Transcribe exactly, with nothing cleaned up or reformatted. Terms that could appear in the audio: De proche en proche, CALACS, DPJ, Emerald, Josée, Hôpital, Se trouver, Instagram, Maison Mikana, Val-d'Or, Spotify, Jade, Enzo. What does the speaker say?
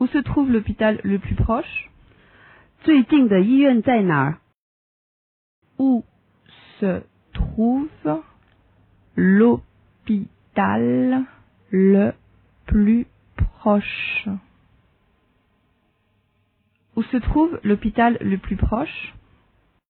Où se trouve l'hôpital le plus proche? 最近的医院在哪儿 Où se trouve l'hôpital le plus proche? Où se trouve l'hôpital le plus proche?